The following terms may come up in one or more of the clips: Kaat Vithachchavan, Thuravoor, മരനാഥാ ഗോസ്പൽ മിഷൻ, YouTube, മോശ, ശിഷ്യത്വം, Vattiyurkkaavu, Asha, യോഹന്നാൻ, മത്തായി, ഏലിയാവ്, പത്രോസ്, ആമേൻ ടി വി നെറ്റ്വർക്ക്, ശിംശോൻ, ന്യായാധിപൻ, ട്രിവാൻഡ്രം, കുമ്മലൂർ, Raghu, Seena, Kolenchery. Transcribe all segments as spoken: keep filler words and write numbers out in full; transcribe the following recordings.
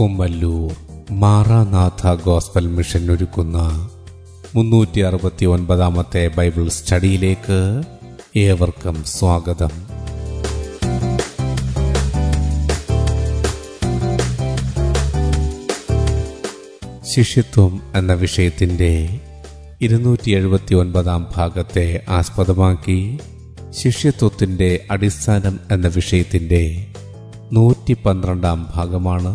കുമ്മലൂർ മരനാഥാ ഗോസ്പൽ മിഷൻ ഒരുക്കുന്ന മുന്നൂറ്റി അറുപത്തി ഒൻപതാമത്തെ ബൈബിൾ സ്റ്റഡിയിലേക്ക് ഏവർക്കും സ്വാഗതം. ശിഷ്യത്വം എന്ന വിഷയത്തിൻ്റെ ഇരുന്നൂറ്റി എഴുപത്തി ഒൻപതാം ഭാഗത്തെ ആസ്പദമാക്കി ശിഷ്യത്വത്തിൻ്റെ അടിസ്ഥാനം എന്ന വിഷയത്തിൻ്റെ നൂറ്റി പന്ത്രണ്ടാം ഭാഗമാണ്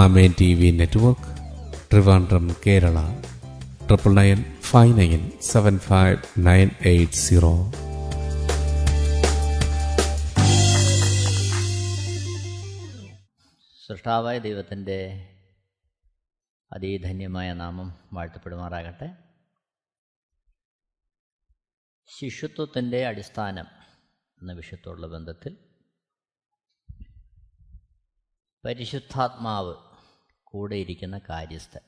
ആമേൻ ടി വി നെറ്റ്വർക്ക്, ട്രിവാൻഡ്രം, Kerala. Triple nine five nine seven five nine eight zero. സൃഷ്ടാവായ ദൈവത്തിൻ്റെ അതിധന്യമായ നാമം വാഴ്ത്തപ്പെടുമാറാകട്ടെ. ശിശുത്വത്തിൻ്റെ അടിസ്ഥാനം എന്ന വിഷയത്തോടുള്ള ബന്ധത്തിൽ പരിശുദ്ധാത്മാവ് കൂടെയിരിക്കുന്ന കാര്യസ്ഥൻ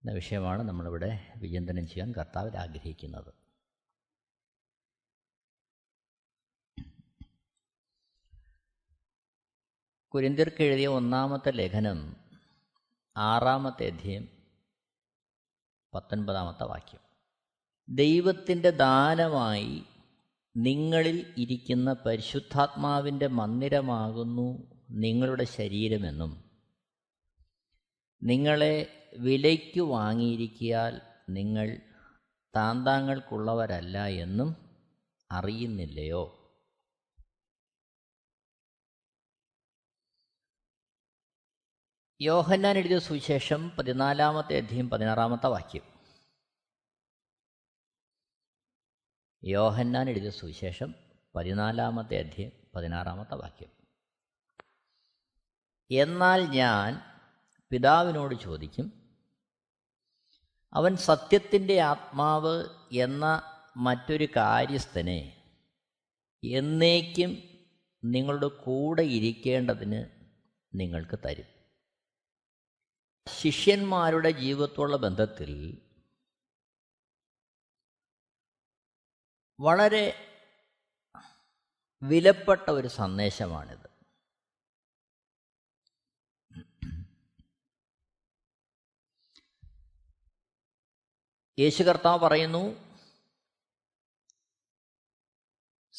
എന്ന വിഷയമാണ് നമ്മളിവിടെ വിചിന്തനം ചെയ്യാൻ കർത്താവിൽ ആഗ്രഹിക്കുന്നത്. കൊരിന്ത്യർക്ക് എഴുതിയ ഒന്നാമത്തെ ലേഖനം ആറാമത്തെ അധ്യായം പത്തൊൻപതാമത്തെ വാക്യം: ദൈവത്തിൻ്റെ ദാനമായി നിങ്ങളിൽ ഇരിക്കുന്ന പരിശുദ്ധാത്മാവിൻ്റെ മന്ദിരമാകുന്നു നിങ്ങളുടെ ശരീരമെന്നും നിങ്ങളെ വിലയ്ക്ക് വാങ്ങിയിരിക്കിയാൽ നിങ്ങൾ താന്താങ്ങൾക്കുള്ളവരല്ല എന്നും അറിയുന്നില്ലയോ? യോഹന്നാൻ എഴുതിയ സുവിശേഷം പതിനാലാമത്തെ അധ്യായം പതിനാറാമത്തെ വാക്യം. യോഹന്നാൻ എഴുതിയ സുവിശേഷം പതിനാലാമത്തെ അധ്യായം പതിനാറാമത്തെ വാക്യം: എന്നാൽ ഞാൻ പിതാവിനോട് ചോദിക്കും, അവൻ സത്യത്തിൻ്റെ ആത്മാവ് എന്ന മറ്റൊരു കാര്യസ്ഥനെ എന്നേക്കും നിങ്ങളുടെ കൂടെ ഇരിക്കേണ്ടതിന് നിങ്ങൾക്ക് തരും. ശിഷ്യന്മാരുടെ ജീവിതത്തോടുള്ള ബന്ധത്തിൽ വളരെ വിലപ്പെട്ട ഒരു സന്ദേശമാണിത്. യേശു കർത്താവ് പറയുന്നു,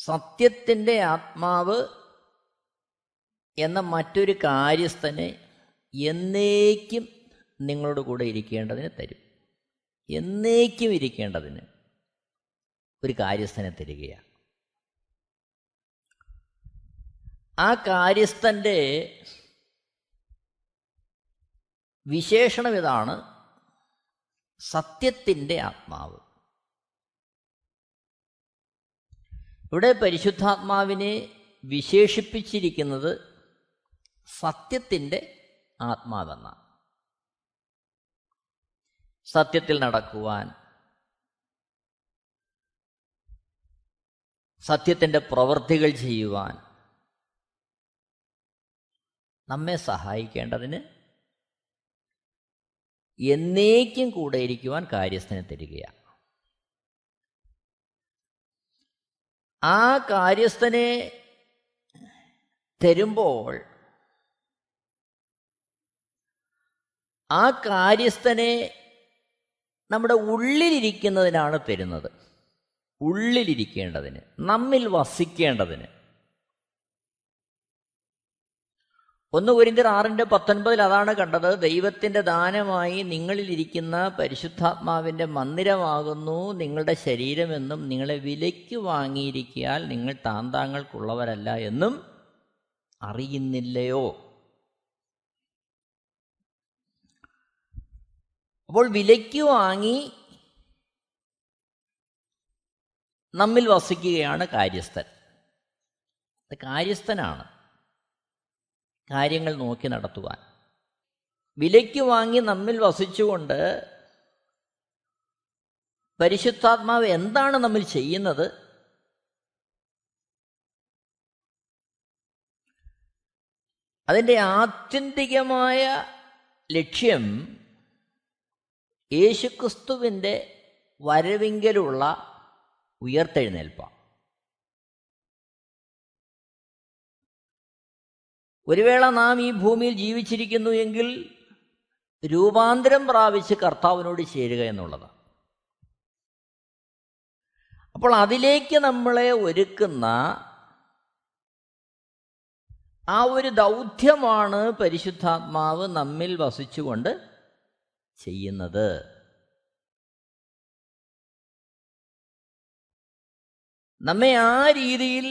സത്യത്തിൻ്റെ ആത്മാവ് എന്ന മറ്റൊരു കാര്യസ്ഥനെ എന്നേക്കും നിങ്ങളുടെ കൂടെ ഇരിക്കേണ്ടതിന് തരും. എന്നേക്കും ഇരിക്കേണ്ടതിന് ഒരു കാര്യസ്ഥനെ തരികയാണ്. ആ കാര്യസ്ഥൻ്റെ വിശേഷണം ഇതാണ്: സത്യത്തിൻ്റെ ആത്മാവ്. ഇവിടെ പരിശുദ്ധാത്മാവിനെ വിശേഷിപ്പിച്ചിരിക്കുന്നത് സത്യത്തിൻ്റെ ആത്മാവെന്നാണ്. സത്യത്തിൽ നടക്കുവാൻ, സത്യത്തിൻ്റെ പ്രവൃത്തികൾ ചെയ്യുവാൻ നമ്മെ സഹായിക്കേണ്ടതിന് എന്നേക്കും കൂടെ ഇരിക്കുവാൻ കാര്യസ്ഥനെ തരികയാണ്. ആ കാര്യസ്ഥനെ തരുമ്പോൾ ആ കാര്യസ്ഥനെ നമ്മുടെ ഉള്ളിലിരിക്കുന്നതിനാണ് തരുന്നത്. ഉള്ളിലിരിക്കേണ്ടതിന്, നമ്മിൽ വസിക്കേണ്ടതിന്. ഒന്ന് കൊരിന്ത്യർ ആറിൻ്റെ പത്തൊൻപതിൽ അതാണ് കണ്ടത്. ദൈവത്തിൻ്റെ ദാനമായി നിങ്ങളിലിരിക്കുന്ന പരിശുദ്ധാത്മാവിൻ്റെ മന്ദിരമാകുന്നു നിങ്ങളുടെ ശരീരമെന്നും നിങ്ങളെ വിലയ്ക്ക് വാങ്ങിയിരിക്കിയാൽ നിങ്ങൾ താന്താങ്ങൾക്കുള്ളവരല്ല എന്നും അറിയുന്നില്ലയോ? അപ്പോൾ വിലയ്ക്ക് വാങ്ങി നമ്മിൽ വസിക്കുകയാണ് കാര്യസ്ഥൻ. അത് കാര്യസ്ഥനാണ്. കാര്യങ്ങൾ നോക്കി നടത്തുവാൻ. വിലയ്ക്ക് വാങ്ങി നമ്മിൽ വസിച്ചുകൊണ്ട് പരിശുദ്ധാത്മാവ് എന്താണ് നമ്മൾ ചെയ്യുന്നത്? അതിൻ്റെ ആത്യന്തികമായ ലക്ഷ്യം യേശുക്രിസ്തുവിൻ്റെ വരവിങ്കലുള്ള ഉയർത്തെഴുന്നേൽപ്പാണ്. ഒരു വേള നാം ഈ ഭൂമിയിൽ ജീവിച്ചിരിക്കുന്നു എങ്കിൽ രൂപാന്തരം പ്രാപിച്ച് കർത്താവിനോട് ചേരുക എന്നുള്ളതാണ്. അപ്പോൾ അതിലേക്ക് നമ്മളെ ഒരുക്കുന്ന ആ ഒരു ദൗത്യമാണ് പരിശുദ്ധാത്മാവ് നമ്മിൽ വസിച്ചുകൊണ്ട് ചെയ്യുന്നത്. നമ്മെ ആ രീതിയിൽ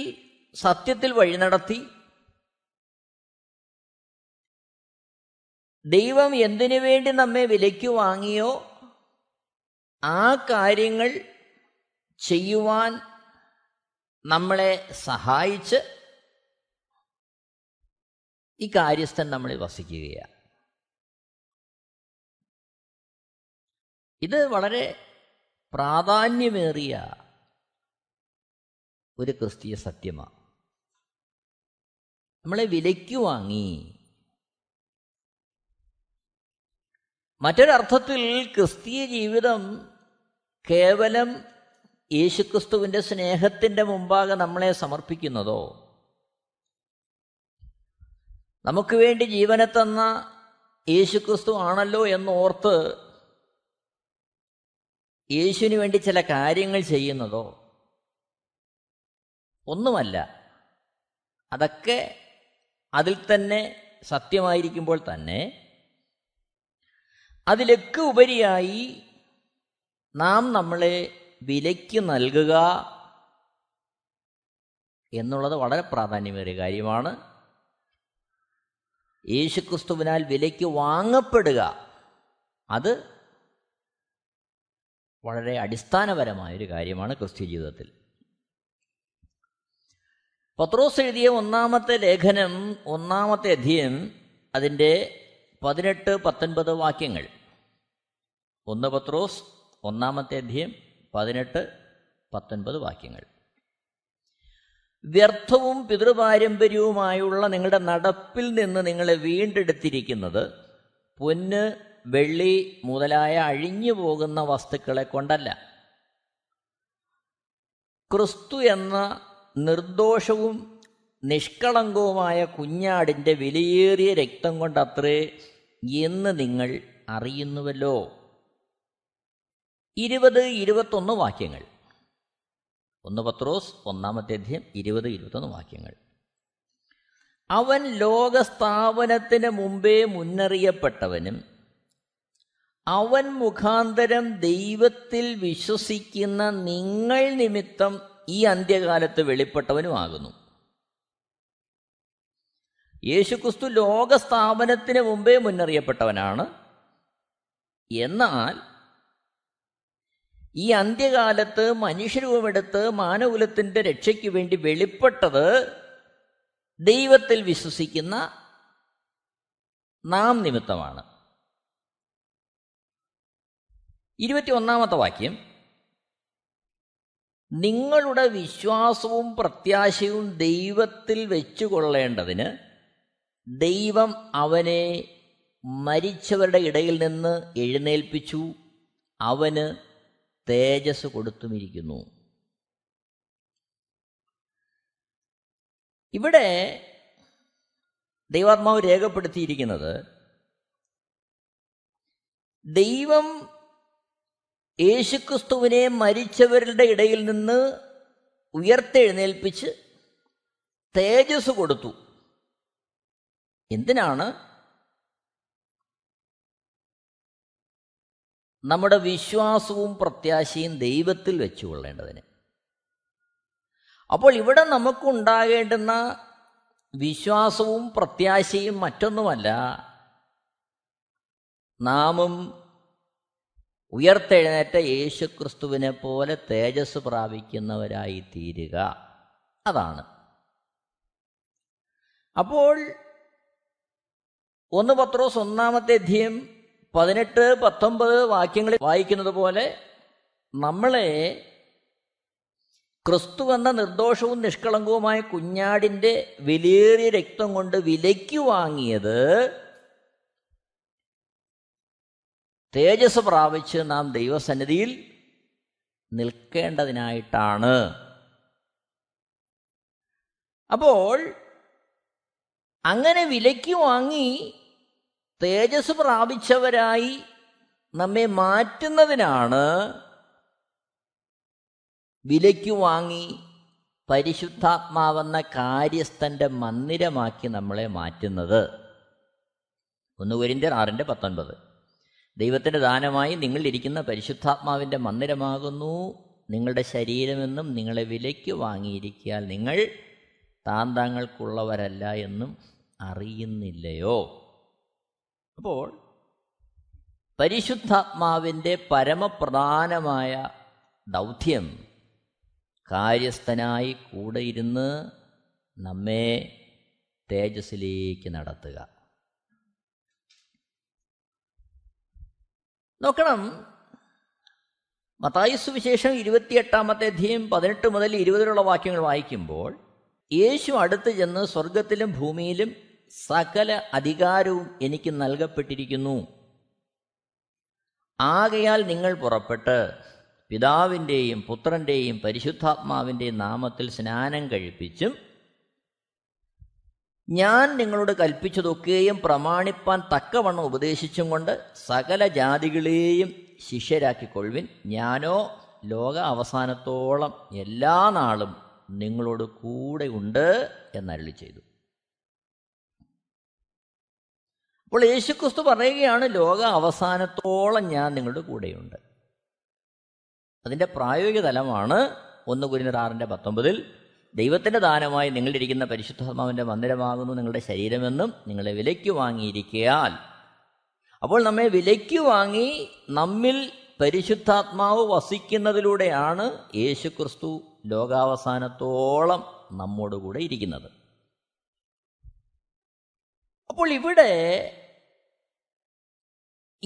സത്യത്തിൽ വഴിനടത്തി ദൈവം എന്തിനു വേണ്ടി നമ്മെ വിലയ്ക്ക് വാങ്ങിയോ ആ കാര്യങ്ങൾ ചെയ്യുവാൻ നമ്മളെ സഹായിച്ച് ഈ കാര്യസ്ഥൻ നമ്മളിൽ വസിക്കുകയാണ്. ഇത് വളരെ പ്രാധാന്യമേറിയ ഒരു ക്രിസ്തീയ സത്യമാണ്. നമ്മളെ വിലയ്ക്ക് വാങ്ങി. മറ്റൊരർത്ഥത്തിൽ ക്രിസ്തീയ ജീവിതം കേവലം യേശുക്രിസ്തുവിൻ്റെ സ്നേഹത്തിൻ്റെ മുമ്പാകെ നമ്മളെ സമർപ്പിക്കുന്നതോ, നമുക്ക് വേണ്ടി ജീവനെ തന്ന യേശുക്രിസ്തു ആണല്ലോ എന്നോർത്ത് യേശുവിന് വേണ്ടി ചില കാര്യങ്ങൾ ചെയ്യുന്നതോ ഒന്നുമല്ല. അതൊക്കെ അതിൽ തന്നെ സത്യമായിരിക്കുമ്പോൾ തന്നെ അതിലൊക്കെ ഉപരിയായി നാം നമ്മളെ വിലയ്ക്ക് നൽകുക എന്നുള്ളത് വളരെ പ്രാധാന്യമേറിയ കാര്യമാണ്. യേശുക്രിസ്തുവിനാൽ വിലയ്ക്ക് വാങ്ങപ്പെടുക അത് വളരെ അടിസ്ഥാനപരമായൊരു കാര്യമാണ് ക്രിസ്ത്യ ജീവിതത്തിൽ. പത്രോസ് എഴുതിയ ഒന്നാമത്തെ ലേഖനം ഒന്നാമത്തെ അധ്യായം അതിൻ്റെ പതിനെട്ട് പത്തൊൻപത് വാക്യങ്ങൾ. ഒന്ന് പത്രോസ് ഒന്നാമത്തെ അധ്യായം പതിനെട്ട് പത്തൊൻപത് വാക്യങ്ങൾ. വ്യർത്ഥവും പിതൃപാരമ്പര്യവുമായുള്ള നിങ്ങളുടെ നടപ്പിൽ നിന്ന് നിങ്ങളെ വീണ്ടെടുത്തിരിക്കുന്നത് പൊന്ന് വെള്ളി മുതലായ അഴിഞ്ഞു പോകുന്ന വസ്തുക്കളെ കൊണ്ടല്ല, ക്രിസ്തു എന്ന നിർദോഷവും നിഷ്കളങ്കവുമായ കുഞ്ഞാടിൻ്റെ വിലയേറിയ രക്തം കൊണ്ടത്രേ എന്ന് നിങ്ങൾ അറിയുന്നുവല്ലോ. ഇരുപത് ഇരുപത്തൊന്ന് വാക്യങ്ങൾ. ഒന്ന് പത്രോസ് ഒന്നാമത്തെ അധ്യായം ഇരുപത് ഇരുപത്തൊന്ന് വാക്യങ്ങൾ. അവൻ ലോകസ്ഥാപനത്തിന് മുമ്പേ മുന്നറിയപ്പെട്ടവനും അവൻ മുഖാന്തരം ദൈവത്തിൽ വിശ്വസിക്കുന്ന നിങ്ങൾ നിമിത്തം ഈ അന്ത്യകാലത്ത് വെളിപ്പെട്ടവനുമാകുന്നു. യേശുക്രിസ്തു ലോകസ്ഥാപനത്തിന് മുമ്പേ മുന്നറിയപ്പെട്ടവനാണ്. എന്നാൽ ഈ അന്ത്യകാലത്ത് മനുഷ്യരൂപമെടുത്ത് മാനകുലത്തിൻ്റെ രക്ഷയ്ക്ക് വേണ്ടി വെളിപ്പെട്ടത് ദൈവത്തിൽ വിശ്വസിക്കുന്ന നാം നിമിത്തമാണ്. ഇരുപത്തി ഒന്നാമത്തെ വാക്യം. നിങ്ങളുടെ വിശ്വാസവും പ്രത്യാശയും ദൈവത്തിൽ വെച്ചുകൊള്ളേണ്ടതിന് ദൈവം അവനെ മരിച്ചവരുടെ ഇടയിൽ നിന്ന് എഴുന്നേൽപ്പിച്ചു, അവന് തേജസ് കൊടുത്തുമിരിക്കുന്നു. ഇവിടെ ദൈവാത്മാവ് രേഖപ്പെടുത്തിയിരിക്കുന്നത് ദൈവം യേശുക്രിസ്തുവിനെ മരിച്ചവരുടെ ഇടയിൽ നിന്ന് ഉയർത്തെഴുന്നേൽപ്പിച്ച് തേജസ് കൊടുത്തു. എന്തിനാണ്? നമ്മുടെ വിശ്വാസവും പ്രത്യാശയും ദൈവത്തിൽ വെച്ചുകൊള്ളേണ്ടതിന്. അപ്പോൾ ഇവിടെ നമുക്കുണ്ടാകേണ്ടുന്ന വിശ്വാസവും പ്രത്യാശയും മറ്റൊന്നുമല്ല, നാമും ഉയർത്തെഴുന്നേറ്റ യേശുക്രിസ്തുവിനെ പോലെ തേജസ് പ്രാപിക്കുന്നവരായി തീരുക. അതാണ്. അപ്പോൾ ഒന്ന് പത്രോസ് ഒന്നാമത്തെ അധ്യായം പതിനെട്ട് പത്തൊമ്പത് വാക്യങ്ങളിൽ വായിക്കുന്നത് പോലെ നമ്മളെ ക്രിസ്തു എന്ന നിർദോഷവും നിഷ്കളങ്കവുമായ കുഞ്ഞാടിൻ്റെ വിലയേറിയ രക്തം കൊണ്ട് വിലയ്ക്ക് വാങ്ങിയത് തേജസ് പ്രാപിച്ച് നാം ദൈവസന്നിധിയിൽ നിൽക്കേണ്ടതിനായിട്ടാണ്. അപ്പോൾ അങ്ങനെ വിലയ്ക്ക് വാങ്ങി തേജസ് പ്രാപിച്ചവരായി നമ്മെ മാറ്റുന്നതിനാണ് വിലയ്ക്ക് വാങ്ങി പരിശുദ്ധാത്മാവെന്ന കാര്യസ്ഥൻ്റെ മന്ദിരമാക്കി നമ്മളെ മാറ്റുന്നത്. ഒന്ന് കൊരിന്ത്യർ ആറിൻ്റെ പത്തൊൻപത്. ദൈവത്തിൻ്റെ ദാനമായി നിങ്ങളിരിക്കുന്ന പരിശുദ്ധാത്മാവിൻ്റെ മന്ദിരമാകുന്നു നിങ്ങളുടെ ശരീരമെന്നും നിങ്ങളെ വിലയ്ക്ക് വാങ്ങിയിരിക്കാൻ നിങ്ങൾ താൻ താങ്കൾക്കുള്ളവരല്ല എന്നും അറിയുന്നില്ലയോ. അപ്പോൾ പരിശുദ്ധാത്മാവിൻ്റെ പരമപ്രധാനമായ ദൗത്യം കാര്യസ്ഥനായി കൂടെ ഇരുന്ന് നമ്മെ തേജസ്സിലേക്ക് നടത്തുക. നോക്കണം, മത്തായി സുവിശേഷം ഇരുപത്തിയെട്ടാമത്തെ അധ്യായം പതിനെട്ട് മുതൽ ഇരുപതിലുള്ള വാക്യങ്ങൾ വായിക്കുമ്പോൾ, യേശു അടുത്ത് ചെന്ന് സ്വർഗത്തിലും ഭൂമിയിലും സകല അധികാരവും എനിക്ക് നൽകപ്പെട്ടിരിക്കുന്നു, ആകയാൽ നിങ്ങൾ പുറപ്പെട്ട് പിതാവിൻ്റെയും പുത്രൻ്റെയും പരിശുദ്ധാത്മാവിൻ്റെയും നാമത്തിൽ സ്നാനം കഴിപ്പിച്ചും ഞാൻ നിങ്ങളോട് കൽപ്പിച്ചതൊക്കെയും പ്രമാണിപ്പാൻ തക്കവണ്ണം ഉപദേശിച്ചും കൊണ്ട് സകല ജാതികളെയും ശിഷ്യരാക്കിക്കൊള്ളുവിൻ, ഞാനോ ലോക അവസാനത്തോളം എല്ലാ നാളും നിങ്ങളോട് കൂടെ ഉണ്ട് എന്നരുളി ചെയ്തു. അപ്പോൾ യേശുക്രിസ്തു പറയുകയാണ്, ലോക അവസാനത്തോളം ഞാൻ നിങ്ങളുടെ കൂടെയുണ്ട്. അതിൻ്റെ പ്രായോഗിക തലമാണ് ഒന്ന് കൊരിന്ത്യർ ആറിൻ്റെ പത്തൊമ്പതിൽ ദൈവത്തിൻ്റെ ദാനമായി നിങ്ങളിരിക്കുന്ന പരിശുദ്ധാത്മാവിൻ്റെ മന്ദിരമാകുന്നു നിങ്ങളുടെ ശരീരമെന്നും നിങ്ങളെ വിലയ്ക്ക് വാങ്ങിയിരിക്കയാൽ. അപ്പോൾ നമ്മെ വിലയ്ക്ക് വാങ്ങി നമ്മിൽ പരിശുദ്ധാത്മാവ് വസിക്കുന്നതിലൂടെയാണ് യേശുക്രിസ്തു ലോകാവസാനത്തോളം നമ്മോടുകൂടെ ഇരിക്കുന്നത്. അപ്പോൾ ഇവിടെ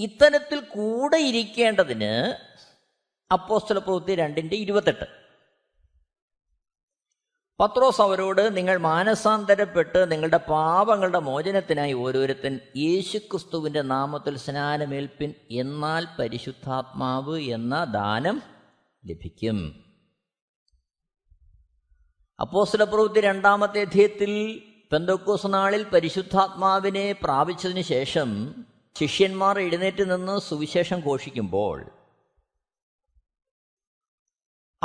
ഇത്തരത്തിൽ കൂടെ ഇരിക്കേണ്ടതിന് അപ്പോസ്തല പ്രവൃത്തി രണ്ടിൻ്റെ ഇരുപത്തെട്ട്, പത്രോസ് അവരോട്, നിങ്ങൾ മാനസാന്തരപ്പെട്ട് നിങ്ങളുടെ പാപങ്ങളുടെ മോചനത്തിനായി ഓരോരുത്തൻ യേശുക്രിസ്തുവിൻ്റെ നാമത്തിൽ സ്നാനമേൽപ്പിൻ, എന്നാൽ പരിശുദ്ധാത്മാവ് എന്ന ദാനം ലഭിക്കും. അപ്പോസ്തല പ്രവൃത്തി രണ്ടാമത്തെ അധ്യായത്തിൽ പെന്തക്കോസ് നാളിൽ പരിശുദ്ധാത്മാവിനെ പ്രാപിച്ചതിന് ശേഷം ശിഷ്യന്മാർ എഴുന്നേറ്റ് നിന്ന് സുവിശേഷം ഘോഷിക്കുമ്പോൾ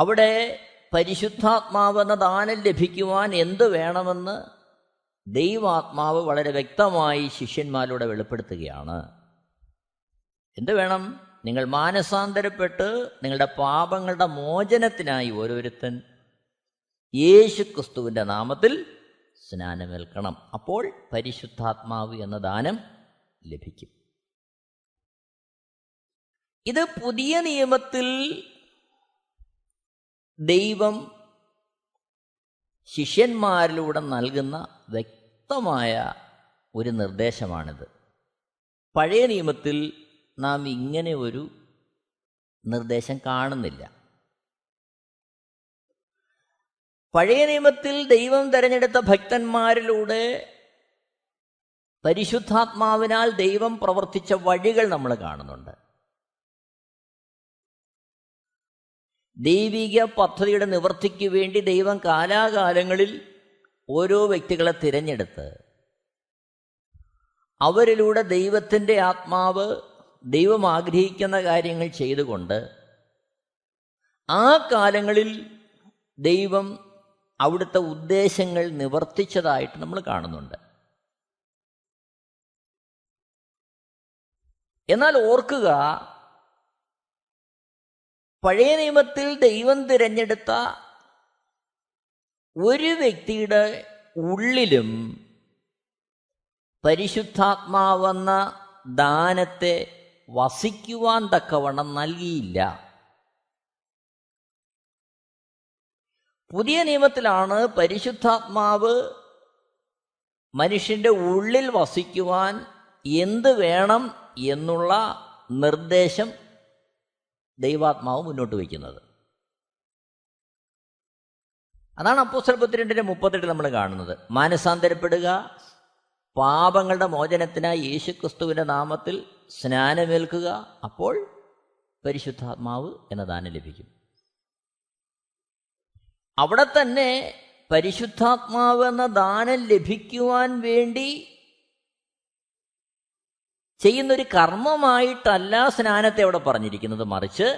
അവിടെ പരിശുദ്ധാത്മാവെന്ന ദാനം ലഭിക്കുവാൻ എന്ത് വേണമെന്ന് ദൈവാത്മാവ് വളരെ വ്യക്തമായി ശിഷ്യന്മാരോട് വെളിപ്പെടുത്തുകയാണ്. എന്ത് വേണം? നിങ്ങൾ മാനസാന്തരപ്പെട്ട് നിങ്ങളുടെ പാപങ്ങളുടെ മോചനത്തിനായി ഓരോരുത്തൻ യേശുക്രിസ്തുവിൻ്റെ നാമത്തിൽ സ്നാനമേൽക്കണം, അപ്പോൾ പരിശുദ്ധാത്മാവ് എന്ന ദാനം ലഭിക്കും. ഇത് പുതിയ നിയമത്തിൽ ദൈവം ശിഷ്യന്മാരിലൂടെ നൽകുന്ന വ്യക്തമായ ഒരു നിർദ്ദേശമാണിത്. പഴയ നിയമത്തിൽ നാം ഇങ്ങനെ ഒരു നിർദ്ദേശം കാണുന്നില്ല. പഴയ നിയമത്തിൽ ദൈവം തിരഞ്ഞെടുത്ത ഭക്തന്മാരിലൂടെ പരിശുദ്ധാത്മാവിനാൽ ദൈവം പ്രവർത്തിച്ച വഴികൾ നമ്മൾ കാണുന്നുണ്ട്. ദൈവിക പദ്ധതിയുടെ നിവൃത്തിക്ക് വേണ്ടി ദൈവം കാലാകാലങ്ങളിൽ ഓരോ വ്യക്തികളെ തിരഞ്ഞെടുത്ത് അവരിലൂടെ ദൈവത്തിൻ്റെ ആത്മാവ് ദൈവം ആഗ്രഹിക്കുന്ന കാര്യങ്ങൾ ചെയ്തുകൊണ്ട് ആ കാലങ്ങളിൽ ദൈവം അവിടുത്തെ ഉദ്ദേശങ്ങൾ നിവർത്തിച്ചതായിട്ട് നമ്മൾ കാണുന്നുണ്ട്. എന്നാൽ ഓർക്കുക, പഴയ നിയമത്തിൽ ദൈവം തിരഞ്ഞെടുത്ത ഒരു വ്യക്തിയുടെ ഉള്ളിലും പരിശുദ്ധാത്മാവെന്ന ദാനത്തെ വസിക്കുവാൻ തക്കവണ്ണം നൽകിയില്ല. പുതിയ നിയമത്തിലാണ് പരിശുദ്ധാത്മാവ് മനുഷ്യൻ്റെ ഉള്ളിൽ വസിക്കുവാൻ എന്ത് വേണം എന്നുള്ള നിർദ്ദേശം ദൈവാത്മാവ് മുന്നോട്ട് വയ്ക്കുന്നത്. അതാണ് അപ്പോസ്തല പത്തിരണ്ടിന്റെ മുപ്പത്തെട്ട് നമ്മൾ കാണുന്നത്. മാനസാന്തരപ്പെടുക, പാപങ്ങളുടെ മോചനത്തിനായി യേശുക്രിസ്തുവിൻ്റെ നാമത്തിൽ സ്നാനമേൽക്കുക, അപ്പോൾ പരിശുദ്ധാത്മാവ് എന്ന ദാനം ലഭിക്കും. അവിടെ തന്നെ പരിശുദ്ധാത്മാവ് എന്ന ദാനം ലഭിക്കുവാൻ വേണ്ടി ചെയ്യുന്നൊരു കർമ്മമായിട്ടല്ല സ്നാനത്തെ അവിടെ പറഞ്ഞിരിക്കുന്നത്. മറിച്ച്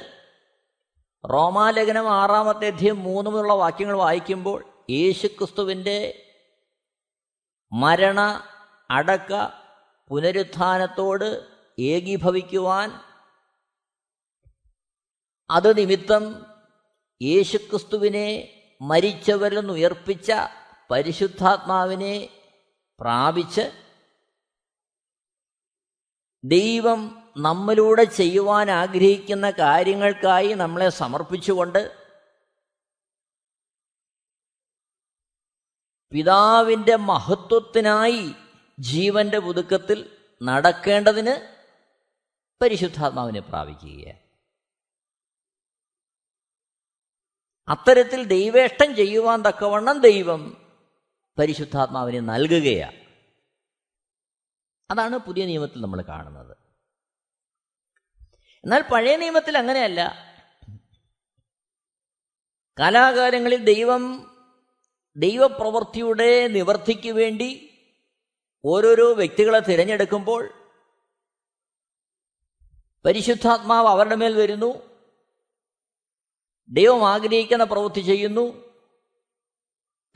റോമാലേഖനം ആറാമത്തെ അധ്യായം മൂന്ന് മുതലുള്ള വാക്യങ്ങൾ വായിക്കുമ്പോൾ യേശുക്രിസ്തുവിൻ്റെ മരണ അടക്ക പുനരുത്ഥാനത്തോട് ഏകീഭവിക്കുവാൻ അത് നിമിത്തം യേശുക്രിസ്തുവിനെ മരിച്ചവരിൽ നിന്നുയർപ്പിച്ച പരിശുദ്ധാത്മാവിനെ പ്രാപിച്ച് ദൈവം നമ്മിലൂടെ ചെയ്യുവാൻ ആഗ്രഹിക്കുന്ന കാര്യങ്ങൾക്കായി നമ്മളെ സമർപ്പിച്ചുകൊണ്ട് പിതാവിൻ്റെ മഹത്വത്തിനായി ജീവന്റെ പുതുക്കത്തിൽ നടക്കേണ്ടതിന് പരിശുദ്ധാത്മാവിനെ പ്രാപിക്കുകയാണ്. അത്തരത്തിൽ ദൈവേഷ്ടം ചെയ്യുവാൻ തക്കവണ്ണം ദൈവം പരിശുദ്ധാത്മാവിനെ നൽകുകയാണ്. അതാണ് പുതിയ നിയമത്തിൽ നമ്മൾ കാണുന്നത്. എന്നാൽ പഴയ നിയമത്തിൽ അങ്ങനെയല്ല. കാലാകാലങ്ങളിൽ ദൈവം ദൈവപ്രവൃത്തിയുടെ നിവർത്തിക്ക് വേണ്ടി ഓരോരോ വ്യക്തികളെ തിരഞ്ഞെടുക്കുമ്പോൾ പരിശുദ്ധാത്മാവ് അവരുടെ മേൽ വരുന്നു. ദൈവം ആഗ്രഹിക്കുന്ന പ്രവൃത്തി ചെയ്യുന്നു,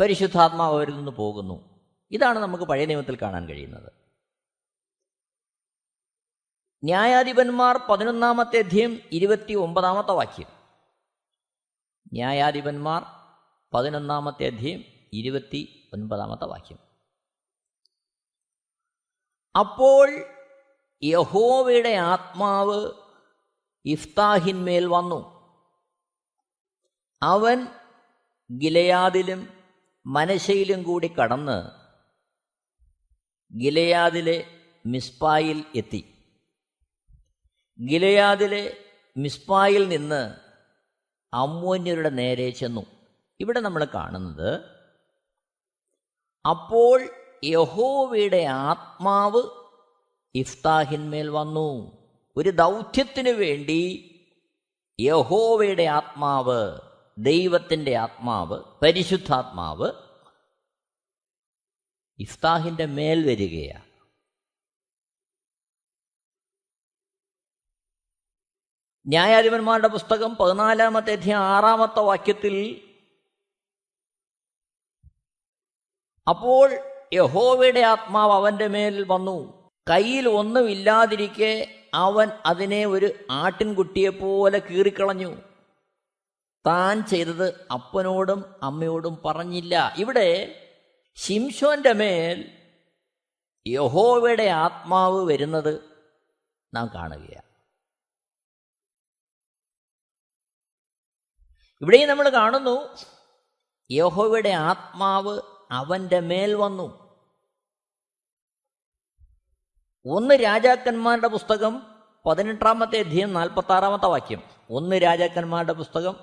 പരിശുദ്ധാത്മാവ് അവരിൽ നിന്ന് പോകുന്നു. ഇതാണ് നമുക്ക് പഴയ നിയമത്തിൽ കാണാൻ കഴിയുന്നത്. ന്യായാധിപന്മാർ പതിനൊന്നാമത്തെ അധ്യായം ഇരുപത്തി ഒമ്പതാമത്തെ വാക്യം. ന്യായാധിപന്മാർ പതിനൊന്നാമത്തെ അധ്യായം ഇരുപത്തി ഒൻപതാമത്തെ വാക്യം. അപ്പോൾ യഹോവയുടെ ആത്മാവ് ഇഫ്താഹിന്മേൽ വന്നു, അവൻ ഗിലെയാദിലും മനശയിലും കൂടി കടന്ന് ഗിലെയാദിലെ മിസ്പായിൽ എത്തി. ഗിലെയാദിലെ മിസ്പായിൽ നിന്ന് അമ്മോന്യരുടെ നേരെ ചെന്നു. ഇവിടെ നമ്മൾ കാണുന്നത് അപ്പോൾ യഹോവയുടെ ആത്മാവ് ഇഫ്താഹിന്മേൽ വന്നു. ഒരു ദൗത്യത്തിനു വേണ്ടി യഹോവയുടെ ആത്മാവ്, ദൈവത്തിൻ്റെ ആത്മാവ്, പരിശുദ്ധാത്മാവ് ഇഫ്താഹിൻ്റെ മേൽ വരികയാണ്. ന്യായാധിപന്മാരുടെ പുസ്തകം പതിനാലാമത്തെ അധ്യായം ആറാമത്തെ വാക്യത്തിൽ അപ്പോൾ യഹോവയുടെ ആത്മാവ് അവൻ്റെ മേൽ വന്നു, കയ്യിൽ ഒന്നുമില്ലാതിരിക്കെ അവൻ അതിനെ ഒരു ആട്ടിൻകുട്ടിയെപ്പോലെ കീറിക്കളഞ്ഞു, താൻ ചെയ്തത് അപ്പനോടും അമ്മയോടും പറഞ്ഞില്ല. ഇവിടെ ശിംശോന്റെ മേൽ യഹോവയുടെ ആത്മാവ് വരുന്നത് നാം കാണുകയാണ്. ഇവിടെയും നമ്മൾ കാണുന്നു യഹോവയുടെ ആത്മാവ് അവൻ്റെ മേൽ വന്നു. ഒന്ന് രാജാക്കന്മാരുടെ പുസ്തകം പതിനെട്ടാമത്തെ അധ്യായം നാൽപ്പത്താറാമത്തെ വാക്യം. ഒന്ന് രാജാക്കന്മാരുടെ പുസ്തകം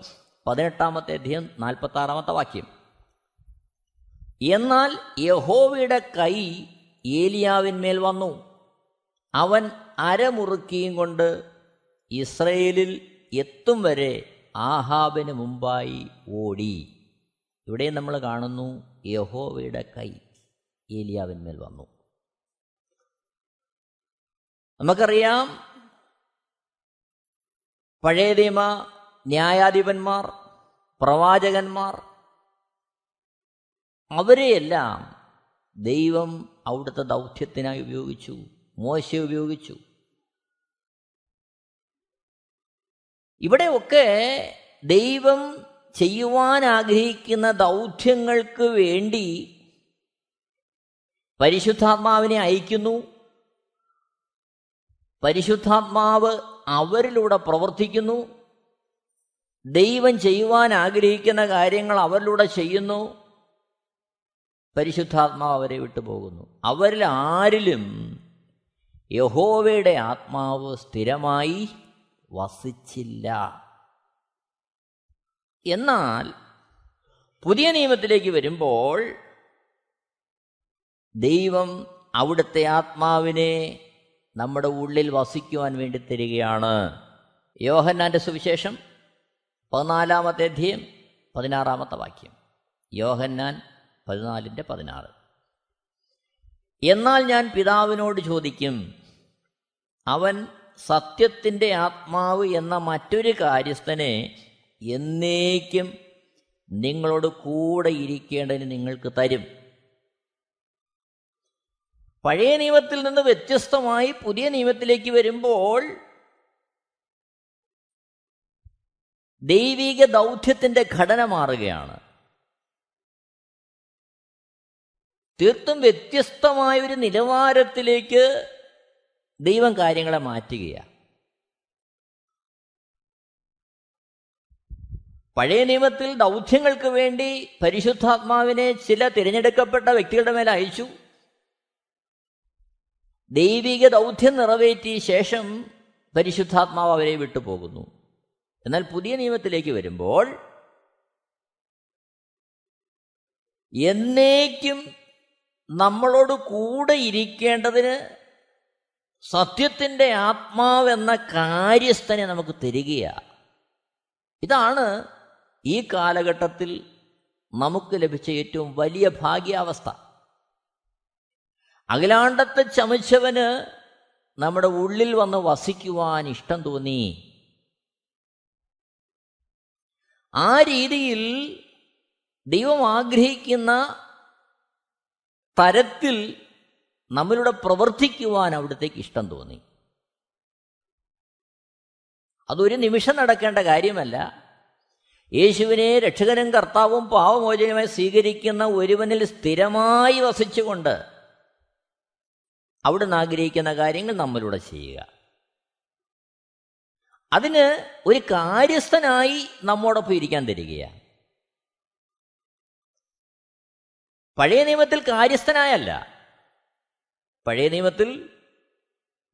പതിനെട്ടാമത്തെ അധ്യായം നാൽപ്പത്താറാമത്തെ വാക്യം. എന്നാൽ യഹോവയുടെ കൈ ഏലിയാവിന്മേൽ വന്നു, അവൻ അരമുറുക്കിയും കൊണ്ട് ഇസ്രയേലിൽ എത്തും വരെ ആഹാബിന് മുമ്പായി ഓടി. ഇവിടെ നമ്മൾ കാണുന്നു യഹോവയുടെ കൈ ഏലിയാവിന്മേൽ വന്നു. നമുക്കറിയാം പഴയ നിയമ ന്യായാധിപന്മാർ, പ്രവാചകന്മാർ, അവരെയെല്ലാം ദൈവം അവിടുത്തെ ദൗത്യത്തിനായി ഉപയോഗിച്ചു. മോശയെ ഉപയോഗിച്ചു. ഇവിടെയൊക്കെ ദൈവം ചെയ്യുവാൻ ആഗ്രഹിക്കുന്ന ദൗത്യങ്ങൾക്ക് വേണ്ടി പരിശുദ്ധാത്മാവിനെ അയക്കുന്നു. പരിശുദ്ധാത്മാവ് അവരിലൂടെ പ്രവർത്തിക്കുന്നു. ദൈവം ചെയ്യുവാൻ ആഗ്രഹിക്കുന്ന കാര്യങ്ങൾ അവരിലൂടെ ചെയ്യുന്നു. പരിശുദ്ധാത്മാവ് അവരെ വിട്ടുപോകുന്നു. അവരിൽ ആരിലും യഹോവയുടെ ആത്മാവ് സ്ഥിരമായി വസിച്ചില്ല. എന്നാൽ പുതിയ നിയമത്തിലേക്ക് വരുമ്പോൾ ദൈവം അവിടുത്തെ ആത്മാവിനെ നമ്മുടെ ഉള്ളിൽ വസിക്കുവാൻ വേണ്ടി തരികയാണ്. യോഹന്നാൻ്റെ സുവിശേഷം പതിനാലാമത്തെ അധ്യായം പതിനാറാമത്തെ വാക്യം, യോഹന്നാൻ പതിനാലിൻ്റെ പതിനാറ്. എന്നാൽ ഞാൻ പിതാവിനോട് ചോദിക്കും, അവൻ സത്യത്തിൻ്റെ ആത്മാവ് എന്ന മറ്റൊരു കാര്യസ്ഥനെ എന്നേക്കും നിങ്ങളോട് കൂടെ ഇരിക്കേണ്ടതിന് നിങ്ങൾക്ക് തരും. പഴയ നിയമത്തിൽ നിന്ന് വ്യത്യസ്തമായി പുതിയ നിയമത്തിലേക്ക് വരുമ്പോൾ ദൈവിക ദൗത്യത്തിൻ്റെ ഘടന മാറുകയാണ്. തീർത്തും വ്യത്യസ്തമായൊരു നിലവാരത്തിലേക്ക് ദൈവം കാര്യങ്ങളെ മാറ്റുകയാണ്. പഴയ നിയമത്തിൽ ദൗത്യങ്ങൾക്ക് വേണ്ടി പരിശുദ്ധാത്മാവിനെ ചില തിരഞ്ഞെടുക്കപ്പെട്ട വ്യക്തികളുടെ മേൽ അയച്ചു. ദൈവിക ദൗത്യം നിറവേറ്റിയ ശേഷം പരിശുദ്ധാത്മാവ് അവരെ വിട്ടുപോകുന്നു. എന്നാൽ പുതിയ നിയമത്തിലേക്ക് വരുമ്പോൾ എന്നേക്കും നമ്മളോട് കൂടെ ഇരിക്കേണ്ടതിന് സത്യത്തിൻ്റെ ആത്മാവെന്ന കാര്യസ്ഥനെ നമുക്ക് തരികയാണ്. ഇതാണ് ഈ കാലഘട്ടത്തിൽ നമുക്ക് ലഭിച്ച ഏറ്റവും വലിയ ഭാഗ്യാവസ്ഥ. അഖിലാണ്ടത്തെ ചമച്ചവന് നമ്മുടെ ഉള്ളിൽ വന്ന് വസിക്കുവാൻ ഇഷ്ടം തോന്നി. ആ രീതിയിൽ ദൈവം ആഗ്രഹിക്കുന്ന തരത്തിൽ നമ്മളിവിടെ പ്രവർത്തിക്കുവാൻ അവിടത്തേക്ക് ഇഷ്ടം തോന്നി. അതൊരു നിമിഷം നടക്കേണ്ട കാര്യമല്ല. യേശുവിനെ രക്ഷകനും കർത്താവും പാപമോചനമായി സ്വീകരിക്കുന്ന ഒരുവനിൽ സ്ഥിരമായി വസിച്ചുകൊണ്ട് അവിടുന്ന് ആഗ്രഹിക്കുന്ന കാര്യങ്ങൾ നമ്മളിവിടെ ചെയ്യുക. അതിന് ഒരു കാര്യസ്ഥനായി നമ്മോടൊപ്പം ഇരിക്കാൻ തരികയാണ്. പഴയ നിയമത്തിൽ കാര്യസ്ഥനായല്ല. പഴയ നിയമത്തിൽ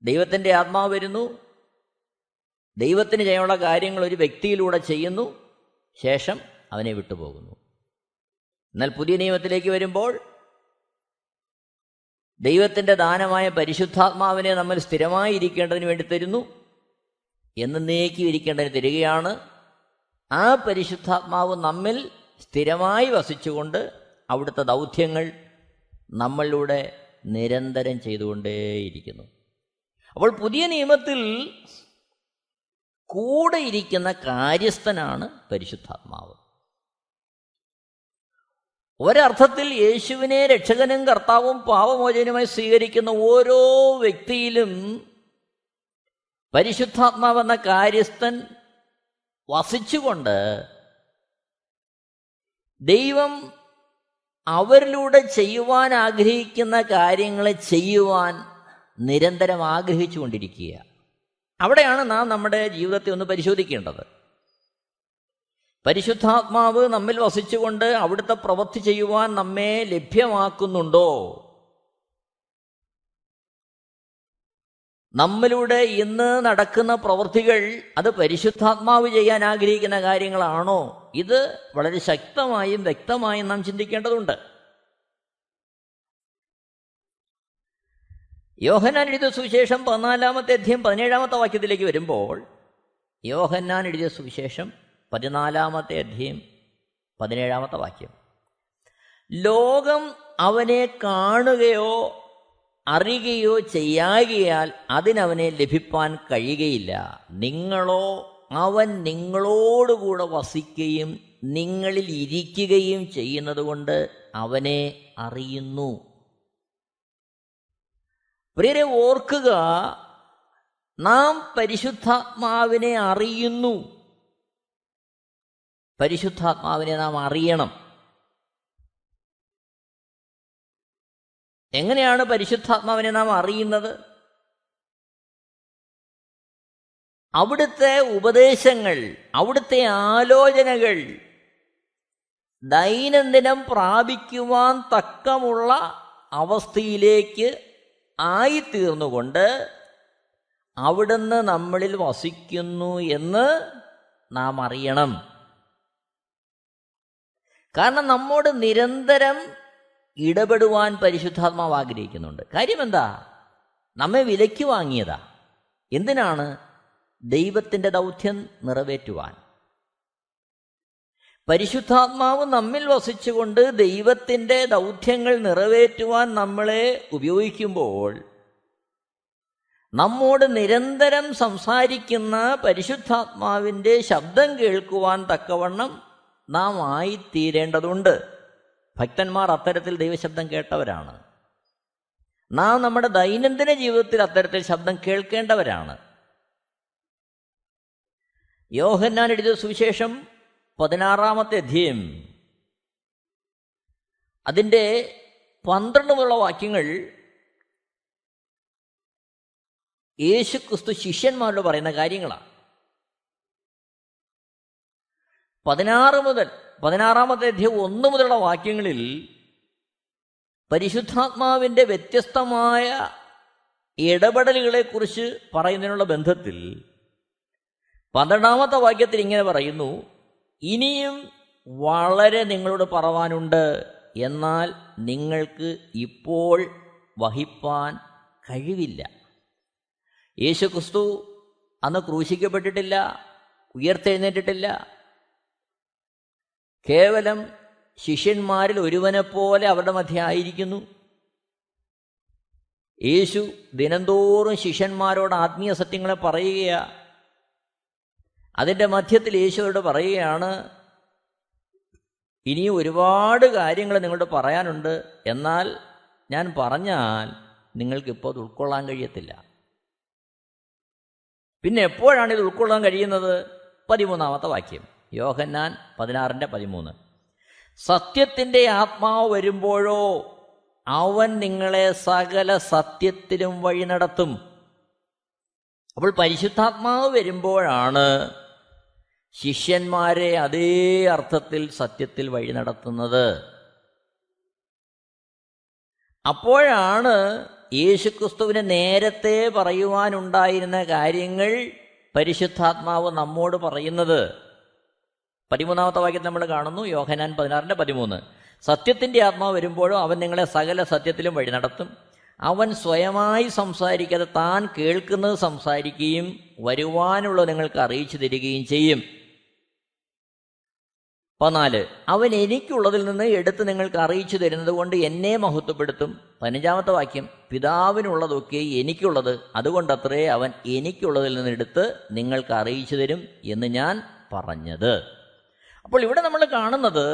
ദൈവത്തിൻ്റെ ആത്മാവ് വരുന്നു, ദൈവത്തിന് ചെയ്യാനുള്ള കാര്യങ്ങൾ ഒരു വ്യക്തിയിലൂടെ ചെയ്യുന്നു, ശേഷം അവനെ വിട്ടുപോകുന്നു. എന്നാൽ പുതിയ നിയമത്തിലേക്ക് വരുമ്പോൾ ദൈവത്തിൻ്റെ ദാനമായ പരിശുദ്ധാത്മാവിനെ നമ്മൾ സ്ഥിരമായി ഇരിക്കേണ്ടതിന് വേണ്ടി തരുന്നു, എന്നേക്കും ഇരിക്കേണ്ടതിന് തരികയാണ്. ആ പരിശുദ്ധാത്മാവ് നമ്മിൽ സ്ഥിരമായി വസിച്ചുകൊണ്ട് അവിടുത്തെ ദൗത്യങ്ങൾ നമ്മളിലൂടെ നിരന്തരം ചെയ്തുകൊണ്ടേയിരിക്കുന്നു. അപ്പോൾ പുതിയ നിയമത്തിൽ കൂടെ ഇരിക്കുന്ന കാര്യസ്ഥനാണ് പരിശുദ്ധാത്മാവ്. ഒരർത്ഥത്തിൽ യേശുവിനെ രക്ഷകനും കർത്താവും പാപമോചനമായി സ്വീകരിക്കുന്ന ഓരോ വ്യക്തിയിലും പരിശുദ്ധാത്മാവെന്ന കാര്യസ്ഥൻ വസിച്ചുകൊണ്ട് ദൈവം അവരിലൂടെ ചെയ്യുവാൻ ആഗ്രഹിക്കുന്ന കാര്യങ്ങളെ ചെയ്യുവാൻ നിരന്തരം ആഗ്രഹിച്ചുകൊണ്ടിരിക്കുക. അവിടെയാണ് നാം നമ്മുടെ ജീവിതത്തെ ഒന്ന് പരിശോധിക്കേണ്ടത്. പരിശുദ്ധാത്മാവ് നമ്മിൽ വസിച്ചുകൊണ്ട് അവിടുത്തെ പ്രവൃത്തി ചെയ്യുവാൻ നമ്മെ ലഭ്യമാക്കുന്നുണ്ടോ? നമ്മിലൂടെ ഇന്ന് നടക്കുന്ന പ്രവൃത്തികൾ അത് പരിശുദ്ധാത്മാവ് ചെയ്യാൻ ആഗ്രഹിക്കുന്ന കാര്യങ്ങളാണോ? ഇത് വളരെ ശക്തമായും വ്യക്തമായും നാം ചിന്തിക്കേണ്ടതുണ്ട്. യോഹന്നാൻ എഴുതിയ സുവിശേഷം പതിനാലാമത്തെ അധ്യായം പതിനേഴാമത്തെ വാക്യത്തിലേക്ക് വരുമ്പോൾ, യോഹന്നാൻ എഴുതിയ സുവിശേഷം പതിനാലാമത്തെ അധ്യായം പതിനേഴാമത്തെ വാക്യം, ലോകം അവനെ കാണുകയോ അറിയുകയോ ചെയ്യാകയാൽ അതിനവനെ ലഭിപ്പാൻ കഴിയുകയില്ല. നിങ്ങളോ അവൻ നിങ്ങളോടുകൂടെ വസിക്കുകയും നിങ്ങളിൽ ഇരിക്കുകയും ചെയ്യുന്നതുകൊണ്ട് അവനെ അറിയുന്നു. പ്രിയരെ, ഓർക്കുക, നാം പരിശുദ്ധാത്മാവിനെ അറിയുന്നു. പരിശുദ്ധാത്മാവിനെ നാം അറിയണം. എങ്ങനെയാണ് പരിശുദ്ധാത്മാവിനെ നാം അറിയുന്നത്? അവിടുത്തെ ഉപദേശങ്ങൾ, അവിടുത്തെ ആലോചനകൾ ദൈനംദിനം പ്രാപിക്കുവാൻ തക്കമുള്ള അവസ്ഥയിലേക്ക് ആയിത്തീർന്നുകൊണ്ട് അവിടുന്ന് നമ്മളിൽ വസിക്കുന്നു എന്ന് നാം അറിയണം. കാരണം നമ്മോട് നിരന്തരം ഇടപെടുവാൻ പരിശുദ്ധാത്മാവ് ആഗ്രഹിക്കുന്നുണ്ട്. കാര്യം എന്താ? നമ്മെ വിലയ്ക്ക് വാങ്ങിയതാ. എന്തിനാണ്? ദൈവത്തിൻ്റെ ദൗത്യം നിറവേറ്റുവാൻ. പരിശുദ്ധാത്മാവ് നമ്മിൽ വസിച്ചുകൊണ്ട് ദൈവത്തിൻ്റെ ദൗത്യങ്ങൾ നിറവേറ്റുവാൻ നമ്മളെ ഉപയോഗിക്കുമ്പോൾ നമ്മോട് നിരന്തരം സംസാരിക്കുന്ന പരിശുദ്ധാത്മാവിൻ്റെ ശബ്ദം കേൾക്കുവാൻ തക്കവണ്ണം നാം ആയിത്തീരേണ്ടതുണ്ട്. ഭക്തന്മാർ അത്തരത്തിൽ ദൈവശബ്ദം കേട്ടവരാണ്. നാം നമ്മുടെ ദൈനംദിന ജീവിതത്തിൽ അത്തരത്തിൽ ശബ്ദം കേൾക്കേണ്ടവരാണ്. യോഹന്നാൻ എഴുതിയ സുവിശേഷം പതിനാറാമത്തെ അധ്യായം അതിൻ്റെ പന്ത്രണ്ട് മുതലുള്ള വാക്യങ്ങൾ യേശു ക്രിസ്തു ശിഷ്യന്മാരോട് പറയുന്ന കാര്യങ്ങളാണ്. പതിനാറ് മുതൽ പതിനാറാമത്തെ അധ്യായം ഒന്ന് മുതലുള്ള വാക്യങ്ങളിൽ പരിശുദ്ധാത്മാവിൻ്റെ വ്യത്യസ്തമായ ഇടപെടലുകളെക്കുറിച്ച് പറയുന്നതിനുള്ള ബന്ധത്തിൽ പന്ത്രണ്ടാമത്തെ വാക്യത്തിൽ ഇങ്ങനെ പറയുന്നു: ഇനിയും വളരെ നിങ്ങളോട് പറവാനുണ്ട്, എന്നാൽ നിങ്ങൾക്ക് ഇപ്പോൾ വഹിപ്പാൻ കഴിവില്ല. യേശു ക്രിസ്തു അന്ന് ക്രൂശിക്കപ്പെട്ടിട്ടില്ല, ഉയർത്തെഴുന്നേറ്റിട്ടില്ല. കേവലം ശിഷ്യന്മാരിൽ ഒരുവനെപ്പോലെ അവരുടെ മധ്യ ആയിരിക്കുന്നു. യേശു ദിനംതോറും ശിഷ്യന്മാരോട് ആത്മീയ സത്യങ്ങളെ പറയുകയാണ്. അതിൻ്റെ മധ്യത്തിൽ യേശുവോട് പറയുകയാണ്, ഇനിയും ഒരുപാട് കാര്യങ്ങൾ നിങ്ങളോട് പറയാനുണ്ട്, എന്നാൽ ഞാൻ പറഞ്ഞാൽ നിങ്ങൾക്കിപ്പോൾ അത് ഉൾക്കൊള്ളാൻ കഴിയത്തില്ല. പിന്നെ എപ്പോഴാണ് ഇത് ഉൾക്കൊള്ളാൻ കഴിയുന്നത്? പതിമൂന്നാമത്തെ വാക്യം, യോഹന്നാൻ പതിനാറിൻ്റെ പതിമൂന്ന്. സത്യത്തിൻ്റെ ആത്മാവ് വരുമ്പോഴോ അവൻ നിങ്ങളെ സകല സത്യത്തിലും വഴി നടത്തും. അപ്പോൾ പരിശുദ്ധാത്മാവ് വരുമ്പോഴാണ് ശിഷ്യന്മാരെ അതേ അർത്ഥത്തിൽ സത്യത്തിൽ വഴി നടത്തുന്നത്. അപ്പോഴാണ് യേശുക്രിസ്തുവിന് നേരത്തെ പറയുവാനുണ്ടായിരുന്ന കാര്യങ്ങൾ പരിശുദ്ധാത്മാവ് നമ്മോട് പറയുന്നത്. പതിമൂന്നാമത്തെ വാക്യം നമ്മൾ കാണുന്നു, യോഹന്നാൻ പതിനാറിൻ്റെ പതിമൂന്ന്. സത്യത്തിൻ്റെ ആത്മാവ് വരുമ്പോഴും അവൻ നിങ്ങളെ സകല സത്യത്തിലും വഴി നടത്തും. അവൻ സ്വയമായി സംസാരിക്കാതെ താൻ കേൾക്കുന്നത് സംസാരിക്കുകയും വരുവാനുള്ള നിങ്ങൾക്ക് അറിയിച്ചു തരികയും ചെയ്യും. പതിനാല്, അവൻ എനിക്കുള്ളതിൽ നിന്ന് എടുത്ത് നിങ്ങൾക്ക് അറിയിച്ചു തരുന്നത് കൊണ്ട് എന്നെ മഹത്വപ്പെടുത്തും. പതിനഞ്ചാമത്തെ വാക്യം, പിതാവിനുള്ളതൊക്കെ എനിക്കുള്ളത്, അതുകൊണ്ടത്രേ അവൻ എനിക്കുള്ളതിൽ നിന്ന് എടുത്ത് നിങ്ങൾക്ക് അറിയിച്ചു തരും എന്ന് ഞാൻ പറഞ്ഞത്. അപ്പോൾ ഇവിടെ നമ്മൾ കാണുന്നത്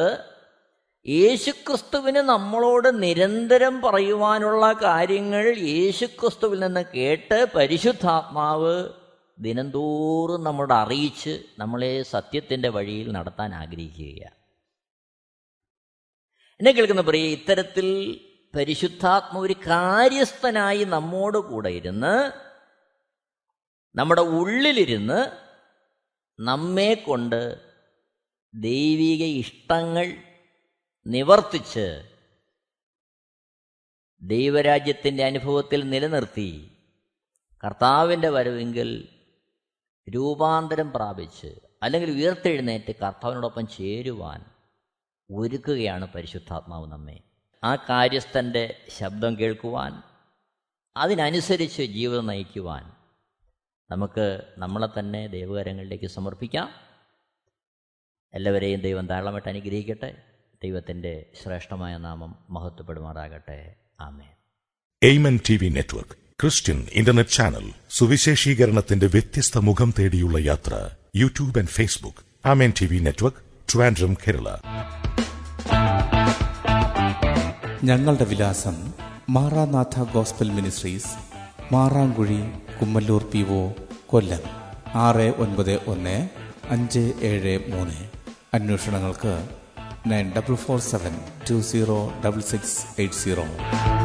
യേശുക്രിസ്തുവിന് നമ്മളോട് നിരന്തരം പറയുവാനുള്ള കാര്യങ്ങൾ യേശുക്രിസ്തുവിൽ നിന്ന് കേട്ട് പരിശുദ്ധാത്മാവ് ദിനംതോറും നമ്മോട് അറിയിച്ച് നമ്മളെ സത്യത്തിൻ്റെ വഴിയിൽ നടത്താൻ ആഗ്രഹിക്കുകയാണ്. എന്നെ കേൾക്കുന്ന പ്രിയ, ഇത്തരത്തിൽ പരിശുദ്ധാത്മാവ് ഒരു കാര്യസ്ഥനായി നമ്മോട് കൂടെ ഇരുന്ന്, നമ്മുടെ ഉള്ളിലിരുന്ന് നമ്മെ കൊണ്ട് ദൈവിക ഇഷ്ടങ്ങൾ നിവർത്തിച്ച് ദൈവരാജ്യത്തിൻ്റെ അനുഭവത്തിൽ നിലനിർത്തി കർത്താവിൻ്റെ വരവെങ്കിൽ രൂപാന്തരം പ്രാപിച്ച് അല്ലെങ്കിൽ ഉയർത്തെഴുന്നേറ്റ് കർത്താവിനോടൊപ്പം ചേരുവാൻ ഒരുക്കുകയാണ് പരിശുദ്ധാത്മാവ് നമ്മെ. ആ കാര്യസ്ഥൻ്റെ ശബ്ദം കേൾക്കുവാൻ, അതിനനുസരിച്ച് ജീവിതം നയിക്കുവാൻ നമുക്ക് നമ്മളെ തന്നെ ദൈവകരങ്ങളിലേക്ക് സമർപ്പിക്കാം. എല്ലാവരെയും ദൈവം ധാരാളമായിട്ട് അനുഗ്രഹിക്കട്ടെ. ദൈവത്തിൻ്റെ ശ്രേഷ്ഠമായ നാമം മഹത്വപ്പെടുമാറാകട്ടെ. ആമേൻ. ആമേൻ ടി വി നെറ്റ്വർക്ക് Christian internet channel, സുവിശേഷീകരണത്തിന്റെ വ്യത്യസ്ത മുഖം തേടിയുള്ള യാത്ര. YouTube and Facebook. ആമേൻ ടി വി നെറ്റ്വർക്ക്, ട്രിവാൻഡ്രം, Kerala. ഞങ്ങളുടെ വിലാസം: മരനാഥാ gospel ministries, Marankuzhi, കുമ്മലൂർ P O, Kollam ആറ് ഒൻപത് ഒന്ന് അഞ്ച് ഏഴ് മൂന്ന്. അന്വേഷണങ്ങൾക്ക് nine double four seven two zero double six eight zero.